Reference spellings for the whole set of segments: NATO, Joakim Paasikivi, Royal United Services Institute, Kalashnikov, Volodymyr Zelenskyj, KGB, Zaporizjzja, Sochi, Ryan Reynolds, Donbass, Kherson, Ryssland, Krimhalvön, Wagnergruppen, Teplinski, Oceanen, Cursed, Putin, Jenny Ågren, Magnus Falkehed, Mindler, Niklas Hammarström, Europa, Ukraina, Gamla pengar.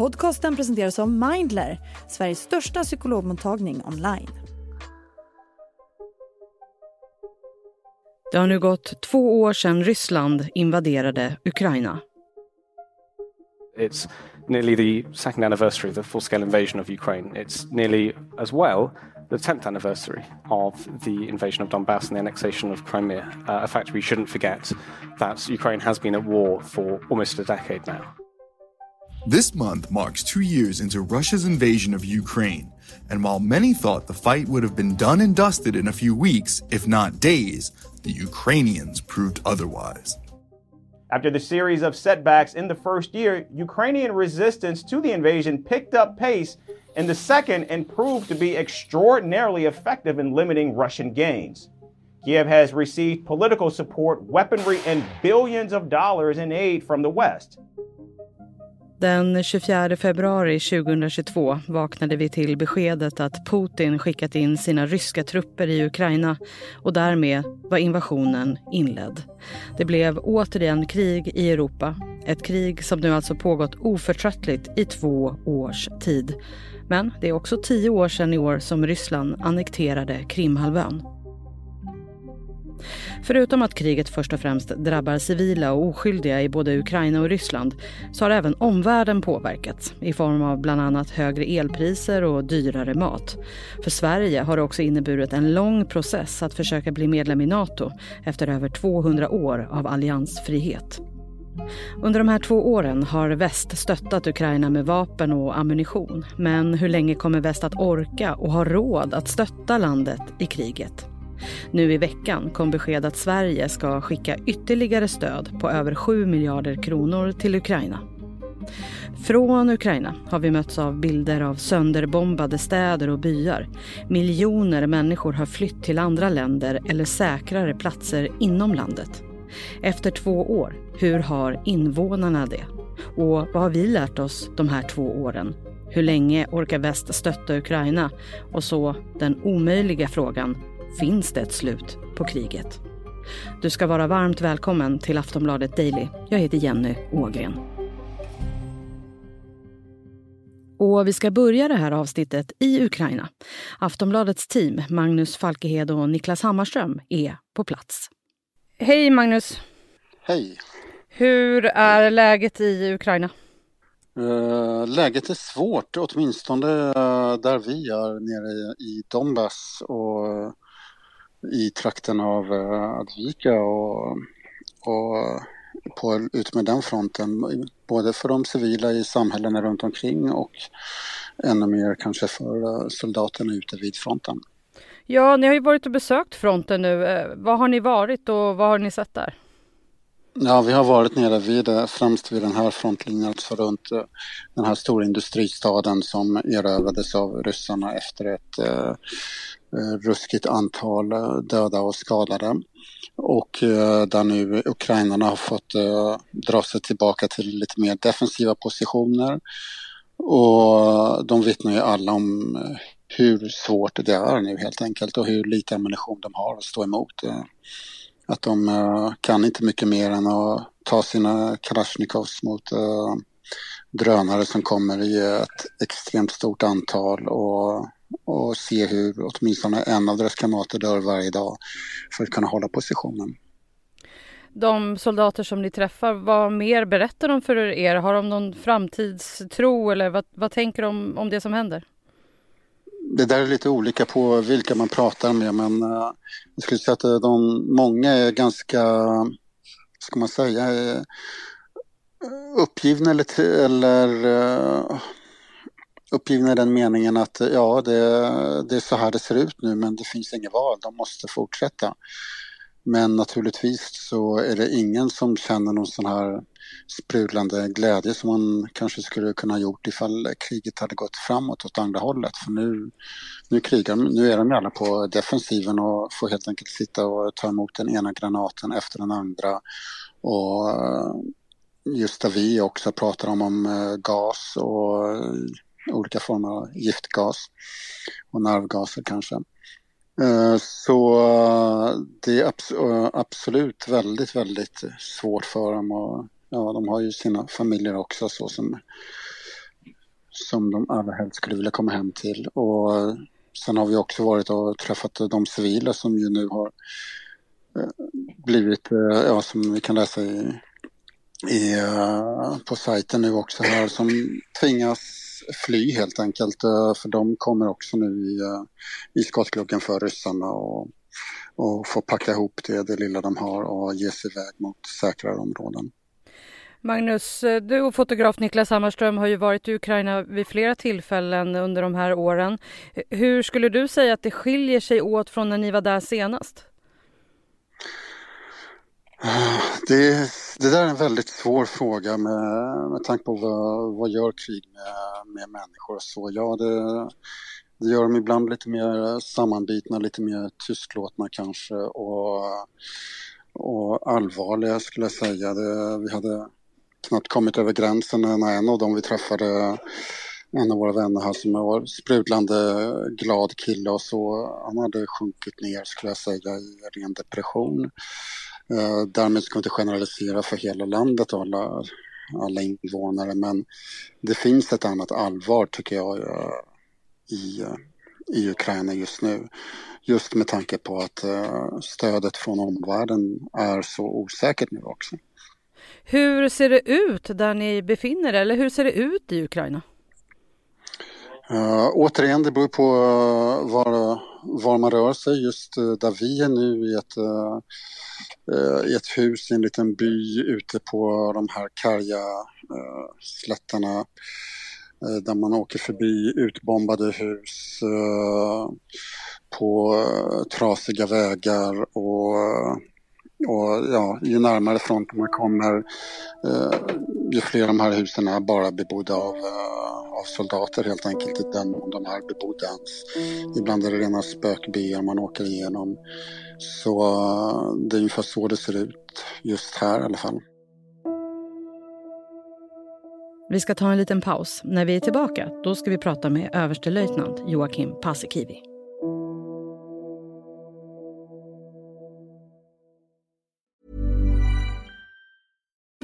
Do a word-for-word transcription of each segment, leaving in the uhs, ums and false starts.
Podcasten presenteras av Mindler, Sveriges största psykologmottagning online. Det har nu gått två år sedan Ryssland invaderade Ukraina. It's nearly the second anniversary of the full-scale invasion of Ukraine. It's nearly as well the tenth anniversary of the invasion of Donbass and the annexation of Crimea. Uh, a fact we shouldn't forget that Ukraine has been at war for almost a decade now. This month marks two years into Russia's invasion of Ukraine, and while many thought the fight would have been done and dusted in a few weeks, if not days, the Ukrainians proved otherwise. After the series of setbacks in the first year, Ukrainian resistance to the invasion picked up pace in the second and proved to be extraordinarily effective in limiting Russian gains. Kiev has received political support, weaponry, and billions of dollars in aid from the West. Den tjugofjärde februari tjugotjugotvå vaknade vi till beskedet att Putin skickat in sina ryska trupper i Ukraina och därmed var invasionen inledd. Det blev återigen krig i Europa. Ett krig som nu alltså pågått oförtröttligt i två års tid. Men det är också tio år sedan i år som Ryssland annekterade Krimhalvön. Förutom att kriget först och främst drabbar civila och oskyldiga i både Ukraina och Ryssland så har även omvärlden påverkats i form av bland annat högre elpriser och dyrare mat. För Sverige har det också inneburit en lång process att försöka bli medlem i NATO efter över tvåhundra år av alliansfrihet. Under de här två åren har väst stöttat Ukraina med vapen och ammunition, men hur länge kommer väst att orka och ha råd att stötta landet i kriget? Nu i veckan kom besked att Sverige ska skicka ytterligare stöd på över sju miljarder kronor till Ukraina. Från Ukraina har vi mötts av bilder av sönderbombade städer och byar. Miljoner människor har flytt till andra länder eller säkrare platser inom landet. Efter två år, hur har invånarna det? Och vad har vi lärt oss de här två åren? Hur länge orkar väst stötta Ukraina? Och så den omöjliga frågan, finns det ett slut på kriget? Du ska vara varmt välkommen till Aftonbladet Daily. Jag heter Jenny Ågren. Och vi ska börja det här avsnittet i Ukraina. Aftonbladets team, Magnus Falkehed och Niklas Hammarström, är på plats. Hej Magnus. Hej. Hur är läget i Ukraina? Uh, läget är svårt, åtminstone där vi är nere i Donbass och i trakten av Avdiivka och, och på, ut med den fronten. Både för de civila i samhällena runt omkring och ännu mer kanske för soldaterna ute vid fronten. Ja, ni har ju varit och besökt fronten nu. Vad har ni varit och vad har ni sett där? Ja, vi har varit nere vid, främst vid den här frontlinjen, alltså runt den här stora industristaden som erövrades av ryssarna efter ett eh, ruskigt antal döda och skadade. Och eh, där nu ukrainarna har fått eh, dra sig tillbaka till lite mer defensiva positioner. Och de vittnar ju alla om hur svårt det är nu helt enkelt och hur lite ammunition de har att stå emot. Att de kan inte mycket mer än att ta sina kalashnikovs mot drönare som kommer i ett extremt stort antal och, och se hur åtminstone en av deras kamrater dör varje dag för att kunna hålla positionen. De soldater som ni träffar, vad mer berättar de för er? Har de någon framtidstro eller vad, vad tänker de om det som händer? Det där är lite olika på vilka man pratar med, men jag skulle säga att de många är ganska, ska man säga, uppgivna eller, eller uppgivna i den meningen att ja, det, det är så här det ser ut nu, men det finns inget val, de måste fortsätta. Men naturligtvis så är det ingen som känner någon sån här sprudlande glädje som man kanske skulle kunna ha gjort ifall kriget hade gått framåt åt andra hållet. För nu, nu krigar nu är de alla på defensiven och får helt enkelt sitta och ta emot den ena granaten efter den andra. Och just där vi också pratar om, om gas och olika former av giftgas och nervgaser kanske. Så det är absolut väldigt, väldigt svårt för dem och ja, de har ju sina familjer också så som som de allra helst skulle vilja komma hem till. Och sen har vi också varit och träffat de civila som ju nu har blivit, ja, som vi kan läsa i, i, på sajten nu också här, som tvingas fly helt enkelt, för de kommer också nu i, i skottgluggen för ryssarna och, och får packa ihop det, det lilla de har och ge sig iväg mot säkrare områden. Magnus, du och fotograf Niklas Hammarström har ju varit i Ukraina vid flera tillfällen under de här åren. Hur skulle du säga att det skiljer sig åt från när ni var där senast? Det, det där är en väldigt svår fråga med, med tanke på vad, vad gör krig med, med människor och så. Ja, det, det gör dem ibland lite mer sammanbitna, lite mer tystlåtna kanske och, och allvarliga skulle jag säga. Det, vi hade knappt kommit över gränsen när en av dem vi träffade, en av våra vänner här som var sprudlande glad kille och så, han hade sjunkit ner skulle jag säga i ren depression. Uh, därmed ska vi inte generalisera för hela landet och alla, alla invånare, men det finns ett annat allvar tycker jag uh, i, uh, i Ukraina just nu. Just med tanke på att uh, stödet från omvärlden är så osäkert nu också. Hur ser det ut där ni befinner er, eller hur ser det ut i Ukraina? Uh, återigen, det beror på uh, var, var man rör sig. Just uh, där vi är nu i ett... Uh, i ett hus i en liten by ute på de här karga eh, slätterna eh, där man åker förbi utbombade hus eh, på eh, trasiga vägar och, och ja, ju närmare fronten man kommer eh, ju fler de här husen är bara bebodda av, eh, av soldater helt enkelt i den mån de är bebodda ens. Ibland är det rena spökbyar man åker igenom. Så det är ungefär så det ser ut just här i alla fall. Vi ska ta en liten paus. När vi är tillbaka, då ska vi prata med överstelöjtnant Joakim Paasikivi.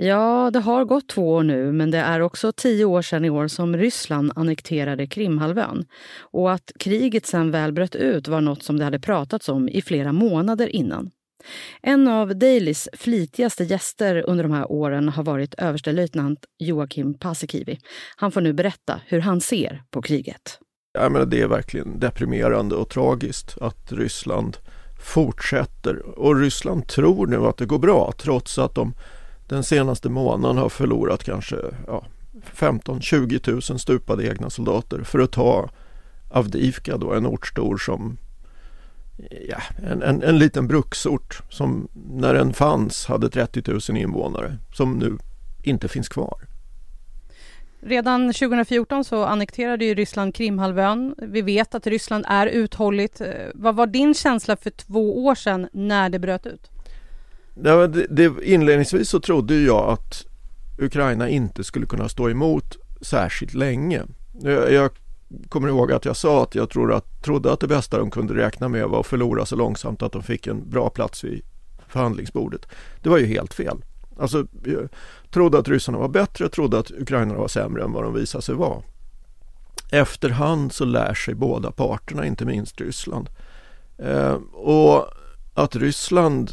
Ja, det har gått två år nu, men det är också tio år sedan i år som Ryssland annekterade Krimhalvön. Och att kriget sedan väl bröt ut var något som det hade pratats om i flera månader innan. En av Dailys flitigaste gäster under de här åren har varit överstelöjtnant Joakim Paasikivi. Han får nu berätta hur han ser på kriget. Jag menar, det är verkligen deprimerande och tragiskt att Ryssland fortsätter. Och Ryssland tror nu att det går bra, trots att de den senaste månaden har förlorat kanske ja, femton till tjugo tusen stupade egna soldater för att ta Avdiivka, då, en ortstor som ja, en, en, en liten bruksort som när den fanns hade trettio tusen invånare som nu inte finns kvar. Redan tjugo fjorton så annekterade ju Ryssland Krimhalvön. Vi vet att Ryssland är uthålligt. Vad var din känsla för två år sedan när det bröt ut? Det, det, inledningsvis så trodde jag att Ukraina inte skulle kunna stå emot särskilt länge. Jag, jag kommer ihåg att jag sa att jag trodde att, trodde att det bästa de kunde räkna med var att förlora så långsamt att de fick en bra plats vid förhandlingsbordet. Det var ju helt fel. Alltså, jag trodde att ryssarna var bättre, jag trodde att ukrainarna var sämre än vad de visade sig vara. Efterhand så lär sig båda parterna, inte minst Ryssland. Eh, och att Ryssland...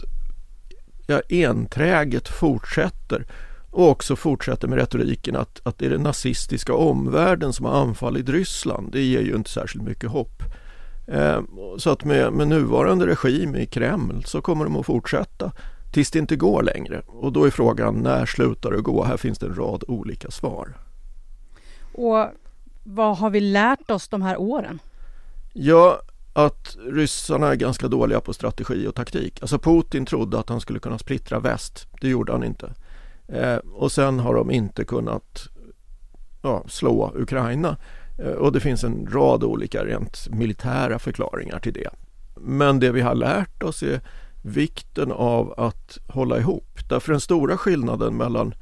Ja, enträget fortsätter och också fortsätter med retoriken att, att det är den nazistiska omvärlden som har anfallit Ryssland. Det ger ju inte särskilt mycket hopp. Eh, så att med, med nuvarande regim i Kreml så kommer de att fortsätta tills det inte går längre. Och då är frågan, när slutar det gå? Här finns det en rad olika svar. Och vad har vi lärt oss de här åren? Ja... att ryssarna är ganska dåliga på strategi och taktik. Alltså Putin trodde att han skulle kunna splittra väst. Det gjorde han inte. Eh, och sen har de inte kunnat ja, slå Ukraina. Eh, och det finns en rad olika rent militära förklaringar till det. Men det vi har lärt oss är vikten av att hålla ihop. Därför den stora skillnaden mellan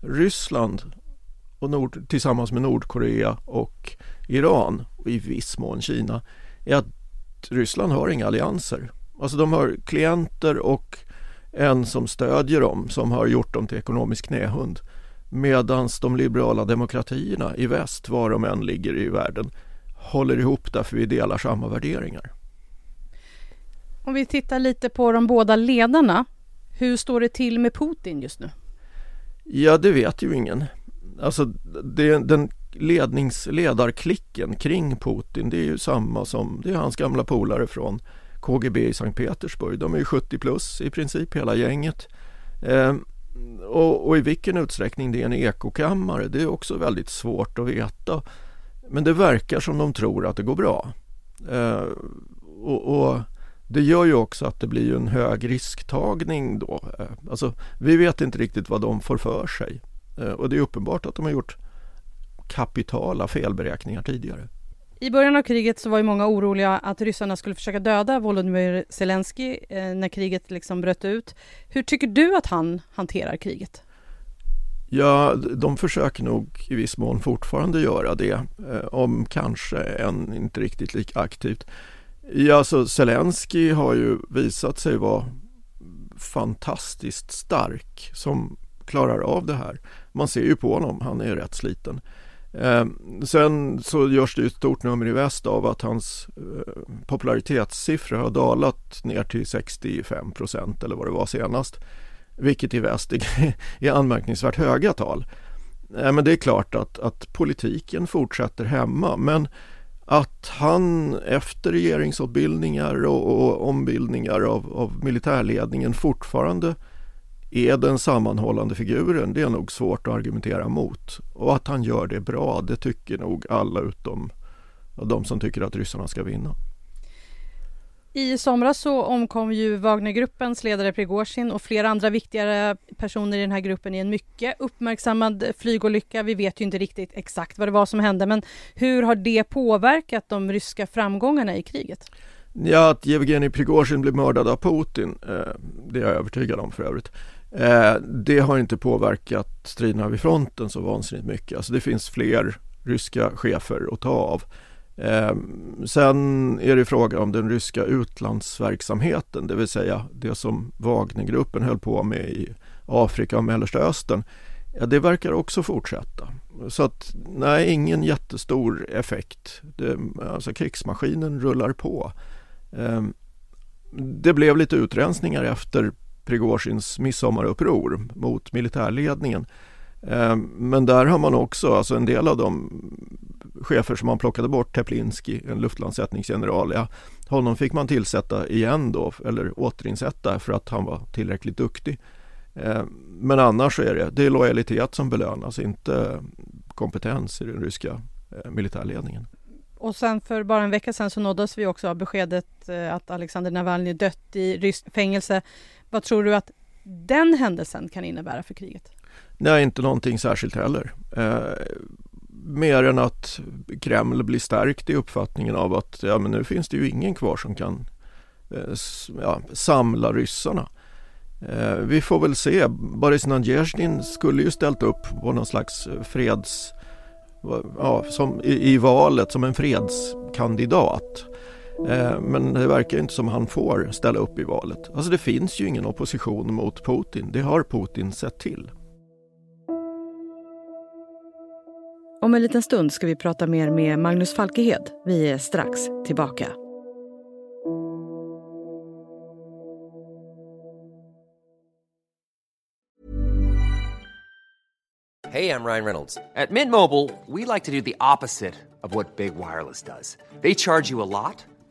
Ryssland och Nord, tillsammans med Nordkorea och Iran och i viss mån Kina är att Ryssland har inga allianser. Alltså de har klienter och en som stödjer dem som har gjort dem till ekonomisk knähund, medan de liberala demokratierna i väst, var de än ligger i världen, håller ihop därför vi delar samma värderingar. Om vi tittar lite på de båda ledarna, hur står det till med Putin just nu? Ja, det vet ju ingen. Alltså det, den ledningsledarklicken kring Putin, det är ju samma som, det är hans gamla polare från K G B i Sankt Petersburg. De är ju sjuttio plus i princip hela gänget. Eh, och, och i vilken utsträckning det är en ekokammare, det är också väldigt svårt att veta. Men det verkar som de tror att det går bra. Eh, och... och Det gör ju också att det blir en hög risktagning då. Alltså, vi vet inte riktigt vad de får för sig. Och det är uppenbart att de har gjort kapitala felberäkningar tidigare. I början av kriget så var ju många oroliga att ryssarna skulle försöka döda Volodymyr Zelenskyj när kriget liksom bröt ut. Hur tycker du att han hanterar kriget? Ja, de försöker nog i viss mån fortfarande göra det. Om kanske än inte riktigt lika aktivt. Ja, så Zelenskyj har ju visat sig vara fantastiskt stark som klarar av det här. Man ser ju på honom, han är rätt sliten. Eh, sen så görs det ju ett stort nummer i väst av att hans eh, popularitetssiffror har dalat ner till sextiofem procent eller vad det var senast. Vilket i väst är, är anmärkningsvärt höga tal. Eh, men det är klart att, att politiken fortsätter hemma, men att han efter regeringsombildningar och, och ombildningar av, av militärledningen fortfarande är den sammanhållande figuren, det är nog svårt att argumentera mot. Och att han gör det bra, det tycker nog alla utom de som tycker att ryssarna ska vinna. I somras så omkom ju Wagnergruppens ledare Prigozhin och flera andra viktigare personer i den här gruppen i en mycket uppmärksammad flygolycka. Vi vet ju inte riktigt exakt vad det var som hände, men hur har det påverkat de ryska framgångarna i kriget? Ja, att Yevgeny Prigozhin blev mördad av Putin, det är jag övertygad om för övrigt. Det har inte påverkat striderna vid fronten så vansinnigt mycket. Alltså det finns fler ryska chefer att ta av. Eh, sen är det fråga om den ryska utlandsverksamheten, det vill säga det som Wagnergruppen höll på med i Afrika och Mellersta Östern. Ja, det verkar också fortsätta. Så att nej, ingen jättestor effekt. Det, alltså krigsmaskinen rullar på. Eh, det blev lite utrensningar efter Prigozjins midsommaruppror mot militärledningen. Men där har man också, alltså en del av de chefer som man plockade bort, Teplinski, en luftlandsättningsgeneral, ja, honom fick man tillsätta igen då, eller återinsätta för att han var tillräckligt duktig. Men annars är det, det är lojalitet som belönas, inte kompetens i den ryska militärledningen. Och sen för bara en vecka sedan så nåddes vi också av beskedet att Alexander Navalny dött i ryskt fängelse. Vad tror du att den händelsen kan innebära för kriget? Nej, inte någonting särskilt heller. Eh, mer än att Kreml blir stärkt i uppfattningen av att ja, men nu finns det ju ingen kvar som kan eh, ja, samla ryssarna. Eh, vi får väl se. Boris Nadezhdin skulle ju ställt upp på någon slags freds... Ja, som i, i valet som en fredskandidat. Eh, men det verkar inte som han får ställa upp i valet. Alltså det finns ju ingen opposition mot Putin. Det har Putin sett till. Om en liten stund ska vi prata mer med Magnus Falkehed. Vi är strax tillbaka. Hey, I'm Ryan Reynolds. At Mint Mobile, we like to do the opposite of what Big Wireless does. They charge you a lot,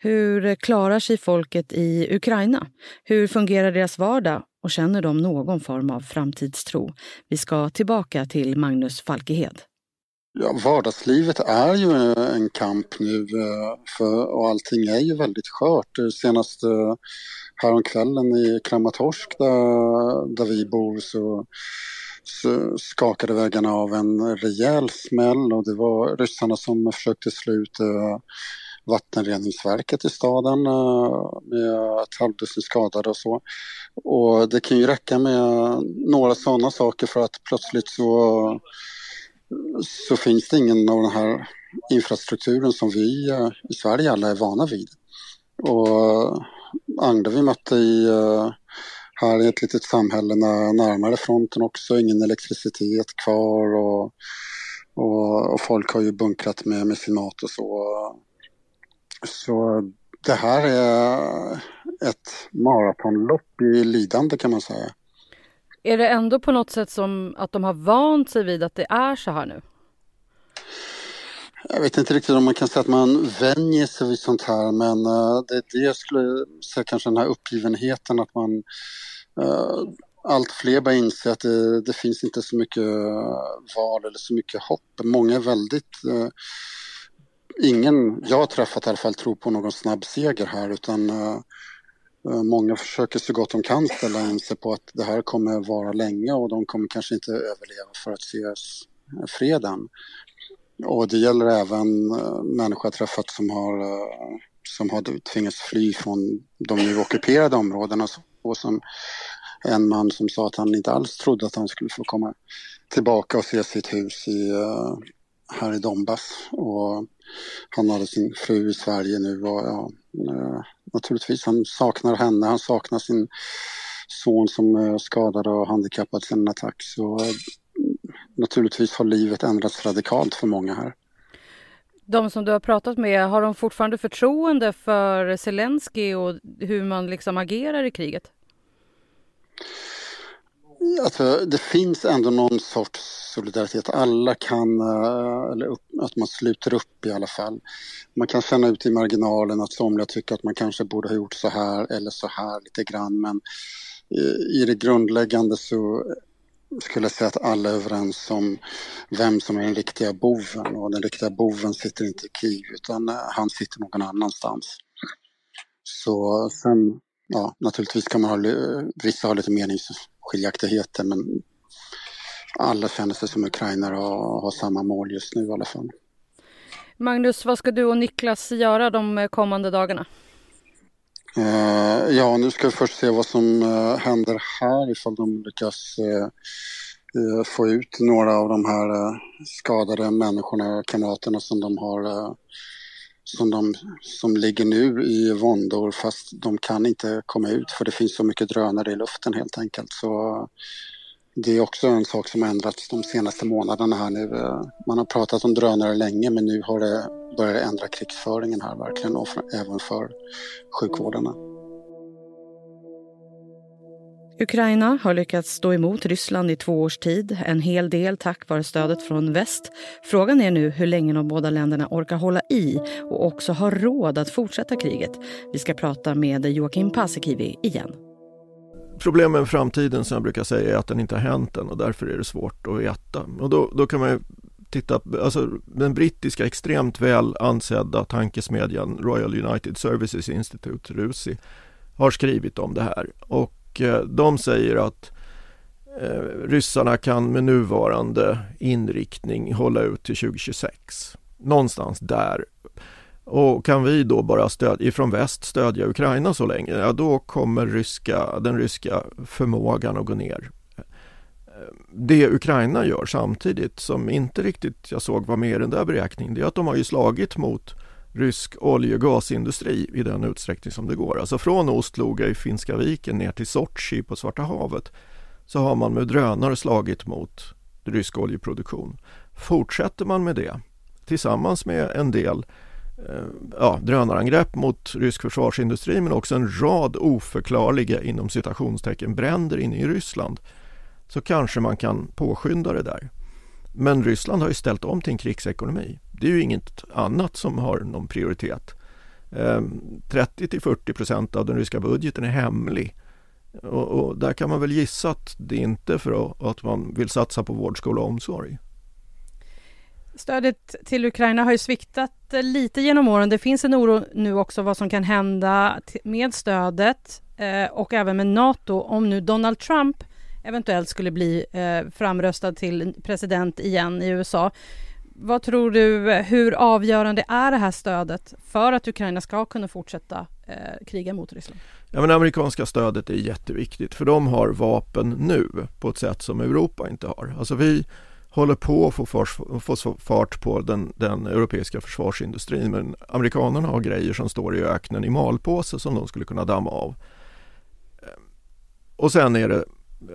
Hur klarar sig folket i Ukraina? Hur fungerar deras vardag? Och känner de någon form av framtidstro? Vi ska tillbaka till Magnus Falkehed. Ja, vardagslivet är ju en kamp nu för, och allting är ju väldigt skört. Senast häromkvällen i Kramatorsk där, där vi bor så, så skakade väggarna av en rejäl smäll och det var ryssarna som försökte sluta vattenreningsverket i staden med ett halvdussin skadade och så. Och det kan ju räcka med några sådana saker för att plötsligt så, så finns det ingen av den här infrastrukturen som vi i Sverige alla är vana vid. Och andra vi mötte i, här i ett litet samhälle närmare fronten också, ingen elektricitet kvar och, och, och folk har ju bunkrat med, med sin mat och så. Så det här är ett maratonlopp i lidande kan man säga. Är det ändå på något sätt som att de har vant sig vid att det är så här nu? Jag vet inte riktigt om man kan säga att man vänjer sig vid sånt här, men det, det skulle säga kanske den här uppgivenheten att man uh, allt fler börjar inse att det, det finns inte så mycket val eller så mycket hopp. Många är väldigt... Uh, Ingen jag har träffat i alla fall tror på någon snabb seger här utan uh, många försöker så gott de kan ställa in sig på att det här kommer vara länge och de kommer kanske inte överleva för att se freden. Och det gäller även uh, människor jag träffat som har, uh, som har tvingats fly från de nu ockuperade områdena. Och som en man som sa att han inte alls trodde att han skulle få komma tillbaka och se sitt hus i... Uh, här i Donbass och han hade sin fru i Sverige nu och ja, naturligtvis han saknar henne, han saknar sin son som är skadad och handikappad sedan en attack så naturligtvis har livet ändrats radikalt för många här. De som du har pratat med, har de fortfarande förtroende för Zelenskyj och hur man liksom agerar i kriget? Alltså, det finns ändå någon sorts solidaritet. Alla kan, eller upp, att man sluter upp i alla fall. Man kan känna ut i marginalen att somliga tycker att man kanske borde ha gjort så här eller så här lite grann. Men i, i det grundläggande så skulle jag säga att alla är överens om vem som är den riktiga boven. Och den riktiga boven sitter inte i krig utan han sitter någon annanstans. Så sen... Ja, naturligtvis kan man ha, vissa har lite meningsskiljaktigheter men alla känner sig som ukrainare och har samma mål just nu i alla fall. Magnus, vad ska du och Niklas göra de kommande dagarna? Uh, ja, nu ska vi först se vad som uh, händer här ifall de lyckas uh, uh, få ut några av de här uh, skadade människorna, kamraterna som de har... Uh, Som, de, som ligger nu i våndor fast de kan inte komma ut för det finns så mycket drönare i luften helt enkelt. Så det är också en sak som har ändrats de senaste månaderna här nu. Man har pratat om drönare länge men nu har det börjat ändra krigsföringen här verkligen och för, även för sjukvårdarna. Ukraina har lyckats stå emot Ryssland i två års tid, en hel del tack vare stödet från väst. Frågan är nu hur länge de båda länderna orkar hålla i och också har råd att fortsätta kriget. Vi ska prata med Joakim Paasikivi igen. Problemet med framtiden som jag brukar säga är att den inte har hänt än och därför är det svårt att veta. Och då, då kan man ju titta, alltså den brittiska extremt väl ansedda tankesmedjan Royal United Services Institute, R U S I, har skrivit om det här och de säger att eh, ryssarna kan med nuvarande inriktning hålla ut till tjugo tjugosex. Någonstans där. Och kan vi då bara stöd, ifrån väst stödja Ukraina så länge, ja, då kommer ryska, den ryska förmågan att gå ner. Det Ukraina gör samtidigt som inte riktigt jag såg var med i den där beräkningen, det är att de har ju slagit mot rysk olje- och gasindustri i den utsträckning som det går. Alltså från Ostloga i Finska viken ner till Sochi på Svarta havet så har man med drönare slagit mot rysk oljeproduktion. Fortsätter man med det tillsammans med en del ja, drönarangrepp mot rysk försvarsindustri, men också en rad oförklarliga inom citationstecken bränder inne i Ryssland, så kanske man kan påskynda det där. Men Ryssland har ju ställt om till en krigsekonomi. Det är ju inget annat som har någon prioritet. trettio till fyrtio procent av den ryska budgeten är hemlig. Och, och där kan man väl gissa att det inte är för att man vill satsa på vård, skola och omsorg. Stödet till Ukraina har ju sviktat lite genom åren. Det finns en oro nu också vad som kan hända med stödet och även med NATO om nu Donald Trump eventuellt skulle bli framröstad till president igen i U S A. Vad tror du, hur avgörande är det här stödet för att Ukraina ska kunna fortsätta eh, kriga mot Ryssland? Ja, men det amerikanska stödet är jätteviktigt, för de har vapen nu på ett sätt som Europa inte har. Alltså vi håller på att få, för, få fart på den, den europeiska försvarsindustrin, men amerikanerna har grejer som står i öknen i malpåse som de skulle kunna damma av. Och sen är det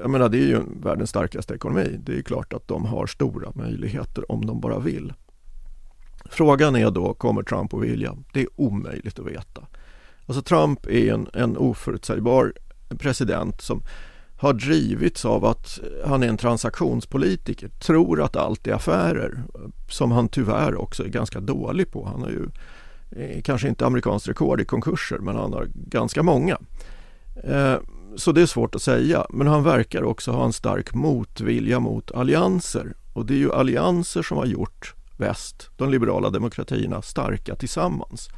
Jag menar, det är ju världens starkaste ekonomi. Det är ju klart att de har stora möjligheter om de bara vill. Frågan är då, kommer Trump att vilja? Det är omöjligt att veta. Alltså Trump är en, en oförutsägbar president som har drivits av att han är en transaktionspolitiker. Tror att allt är affärer, som han tyvärr också är ganska dålig på. Han har ju eh, kanske inte amerikanskt rekord i konkurser, men han har ganska många. Eh, Så det är svårt att säga, men han verkar också ha en stark motvilja mot allianser. Och det är ju allianser som har gjort väst, de liberala demokratierna, starka tillsammans.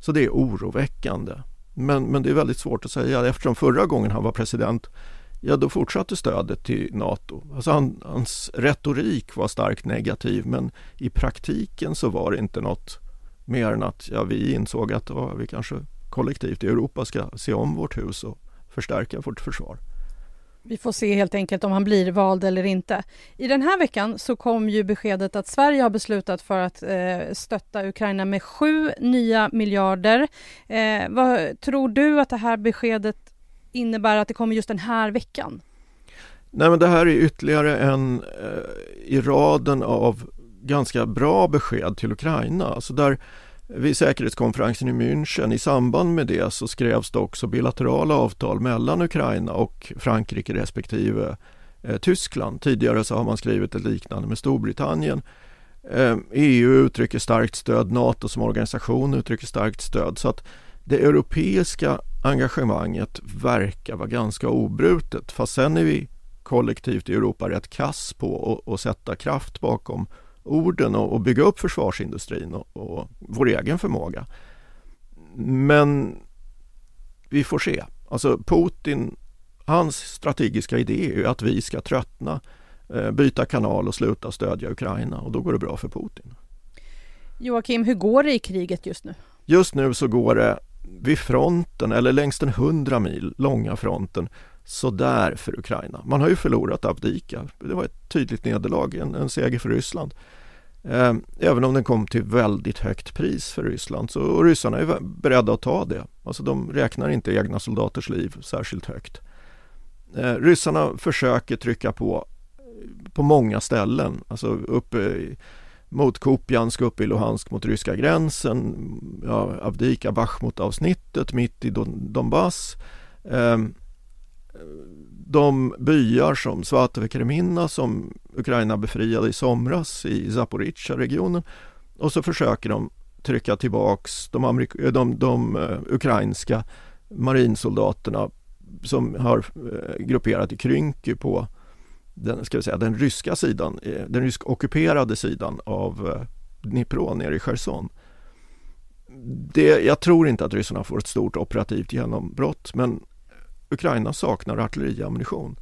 Så det är oroväckande. Men, men det är väldigt svårt att säga, eftersom förra gången han var president, ja då fortsatte stödet till NATO. Alltså han, hans retorik var starkt negativ, men i praktiken så var det inte något mer än att ja, vi insåg att ja, vi kanske kollektivt i Europa ska se om vårt hus och förstärka vårt försvar. Vi får se helt enkelt om han blir vald eller inte. I den här veckan så kom ju beskedet att Sverige har beslutat för att eh, stötta Ukraina med sju nya miljarder. Eh, vad tror du att det här beskedet innebär att det kommer just den här veckan? Nej, men det här är ytterligare en eh, i raden av ganska bra besked till Ukraina. Alltså där vid säkerhetskonferensen i München, i samband med det så skrevs det också bilaterala avtal mellan Ukraina och Frankrike respektive eh, Tyskland. Tidigare så har man skrivit ett liknande med Storbritannien. Eh, E U uttrycker starkt stöd, NATO som organisation uttrycker starkt stöd, så att det europeiska engagemanget verkar vara ganska obrutet, fast sen är vi kollektivt i Europa rätt kass på att sätta kraft bakom orden och bygga upp försvarsindustrin och, och vår egen förmåga. Men vi får se. Alltså Putin, hans strategiska idé är ju att vi ska tröttna, byta kanal och sluta stödja Ukraina, och då går det bra för Putin. Joakim, hur går det i kriget just nu? Just nu så går det vid fronten, eller längs den hundra mil långa fronten, så där för Ukraina. Man har ju förlorat Avdiivka. Det var ett tydligt nederlag, en, en seger för Ryssland. Eh, även om den kom till väldigt högt pris för Ryssland, så och ryssarna är beredda att ta det. Alltså de räknar inte egna soldaters liv särskilt högt. Eh, ryssarna försöker trycka på på många ställen. Alltså uppe i, mot Kopjansk, uppe i Luhansk mot ryska gränsen, ja, Avdiivka, Bachmut avsnittet mitt i Donbass. Eh, De byar som Svarta havet som Ukraina befriade i somras i Zaporizjzja-regionen, och så försöker de trycka tillbaks de, amerik- de, de ukrainska marinsoldaterna som har grupperat i Krynku på den, ska vi säga, den ryska sidan, den rysk ockuperade sidan av Dnipro nere i Kherson. Det, jag tror inte att ryssarna får ett stort operativt genombrott, men Ukraina saknar artilleriammunition,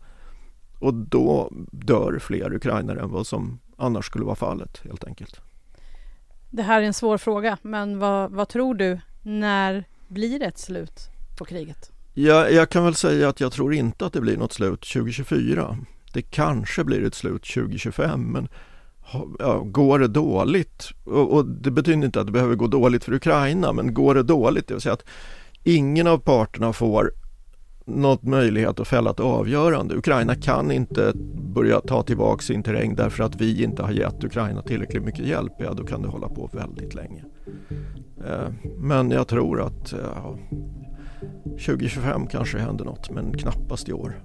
och då dör fler ukrainare än vad som annars skulle vara fallet, helt enkelt. Det här är en svår fråga, men vad, vad tror du? När blir det ett slut på kriget? Jag, jag kan väl säga att jag tror inte att det blir något slut tjugo tjugofyra. Det kanske blir ett slut tjugo tjugofem, men ja, går det dåligt? Och, och det betyder inte att det behöver gå dåligt för Ukraina, men går det dåligt, det vill säga att ingen av parterna får något möjlighet att fälla ett avgörande. Ukraina kan inte börja ta tillbaka sin terräng därför att vi inte har gett Ukraina tillräckligt mycket hjälp. Ja, då kan det hålla på väldigt länge. Men jag tror att ja, tjugo tjugofem kanske händer något, men knappast i år.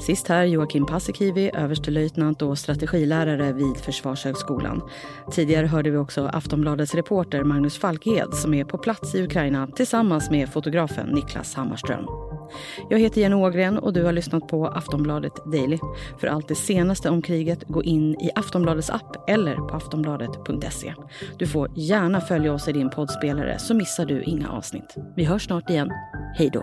Sist här Joakim Paasikivi, överstelöjtnant och strategilärare vid Försvarshögskolan. Tidigare hörde vi också Aftonbladets reporter Magnus Falkehed som är på plats i Ukraina tillsammans med fotografen Niklas Hammarström. Jag heter Jenny Ågren och du har lyssnat på Aftonbladet Daily. För allt det senaste om kriget, gå in i Aftonbladets app eller på aftonbladet punkt se. Du får gärna följa oss i din poddspelare så missar du inga avsnitt. Vi hörs snart igen. Hej då!